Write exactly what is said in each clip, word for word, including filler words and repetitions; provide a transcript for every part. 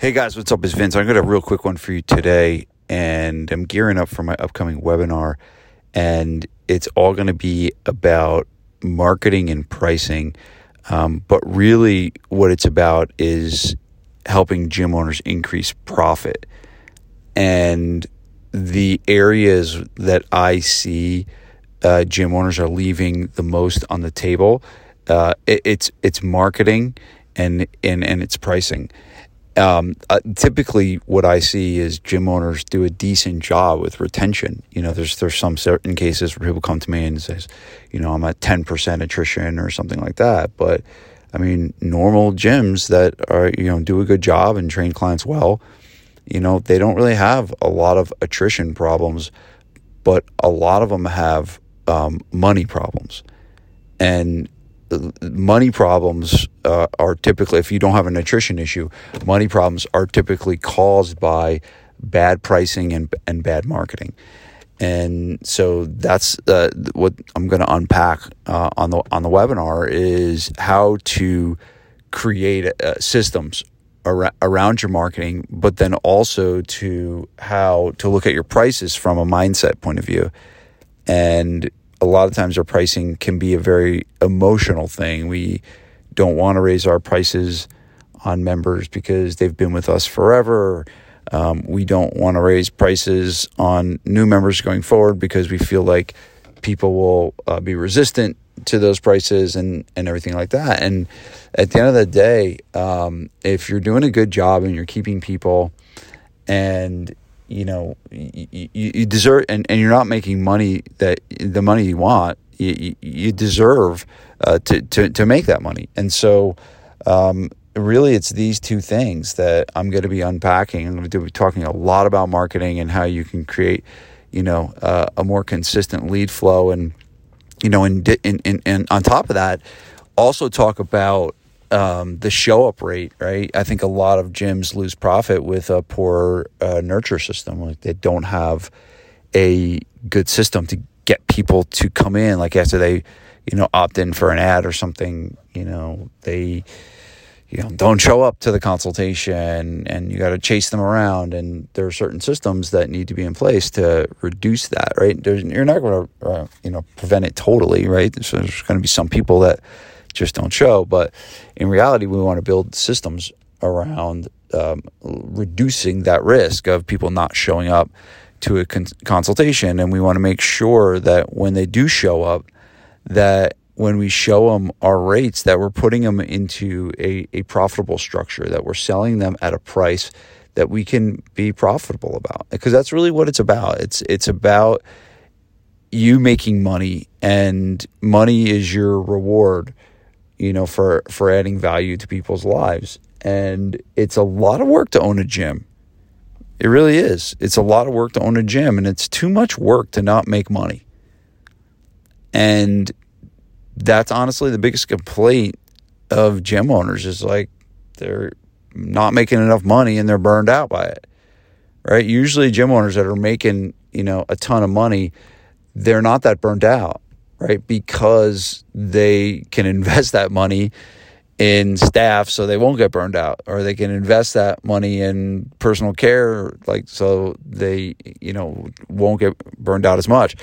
Hey guys, what's up? It's Vince. I've got a real quick one for you today, and I'm gearing up for my upcoming webinar, and it's all going to be about marketing and pricing. Um, but really what it's about is helping gym owners increase profit. And the areas that I see uh, gym owners are leaving the most on the table, uh, it, it's it's marketing and, and, and it's pricing. Um, uh, typically what I see is gym owners do a decent job with retention. You know, there's, there's some certain cases where people come to me and says, you know, I'm at ten percent attrition or something like that. But I mean, normal gyms that are, you know, do a good job and train clients well, you know, they don't really have a lot of attrition problems, but a lot of them have, um, money problems. And money problems uh, are typically, if you don't have an attrition issue, money problems are typically caused by bad pricing and and bad marketing. And so that's uh, what I'm going to unpack uh, on the on the webinar is how to create uh, systems ar- around your marketing, but then also to how to look at your prices from a mindset point of view. And a lot of times our pricing can be a very emotional thing. We don't want to raise our prices on members because they've been with us forever. Um, we don't want to raise prices on new members going forward because we feel like people will uh, be resistant to those prices and, and everything like that. And at the end of the day, um, if you're doing a good job and you're keeping people and you know, you, you deserve, and, and you're not making money that the money you want, you, you deserve uh, to, to, to make that money. And so um, really it's these two things that I'm going to be unpacking. I'm going to be talking a lot about marketing and how you can create, you know, uh, a more consistent lead flow. And, you know, and, and, and, and on top of that, also talk about Um, the show up rate, right? I think a lot of gyms lose profit with a poor uh, nurture system. Like they don't have a good system to get people to come in. Like after they, you know, opt in for an ad or something, you know, they, you know, don't show up to the consultation, and you got to chase them around. And there are certain systems that need to be in place to reduce that, right? There's, you're not going to, uh, you know, prevent it totally, right? So there's going to be some people that just don't show. But in reality, we want to build systems around um, reducing that risk of people not showing up to a con- consultation. And we want to make sure that when they do show up, that when we show them our rates, that we're putting them into a, a profitable structure, that we're selling them at a price that we can be profitable about. Because that's really what it's about. It's it's about you making money, and money is your reward, you know, for, for adding value to people's lives. And it's a lot of work to own a gym. It really is. It's a lot of work to own a gym, and it's too much work to not make money. And that's honestly the biggest complaint of gym owners is like they're not making enough money and they're burned out by it, right? Usually gym owners that are making, you know, a ton of money, they're not that burned out, right? Because they can invest that money in staff so they won't get burned out, or they can invest that money in personal care, like, so they, you know, won't get burned out as much,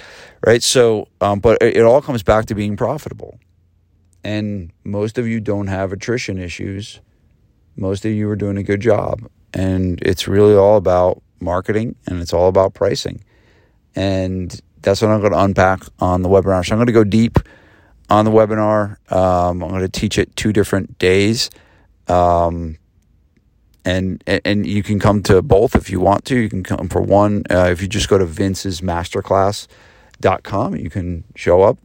right? So, um, but it all comes back to being profitable. And most of you don't have attrition issues. Most of you are doing a good job. And it's really all about marketing, and it's all about pricing. And that's what I'm going to unpack on the webinar. So I'm going to go deep on the webinar. Um, I'm going to teach it two different days. Um, and, and you can come to both if you want to. You can come for one. Uh, if you just go to vinces masterclass dot com, you can show up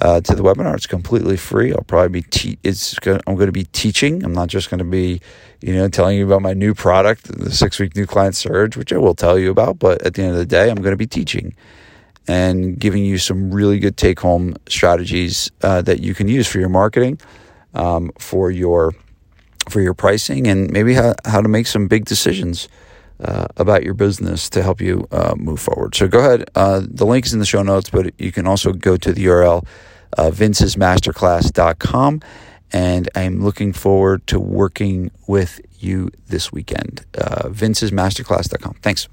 uh, to the webinar. It's completely free. I'll probably be te- it's gonna, I'm going to be teaching. I'm not just going to be, you know, telling you about my new product, the six week new client surge, which I will tell you about. But at the end of the day, I'm going to be teaching and giving you some really good take-home strategies uh, that you can use for your marketing, um, for your for your pricing, and maybe how, how to make some big decisions uh, about your business to help you uh, move forward. So go ahead. Uh, the link is in the show notes, but you can also go to the U R L, uh, vinces masterclass dot com, and I'm looking forward to working with you this weekend. Uh, vinces masterclass dot com. Thanks.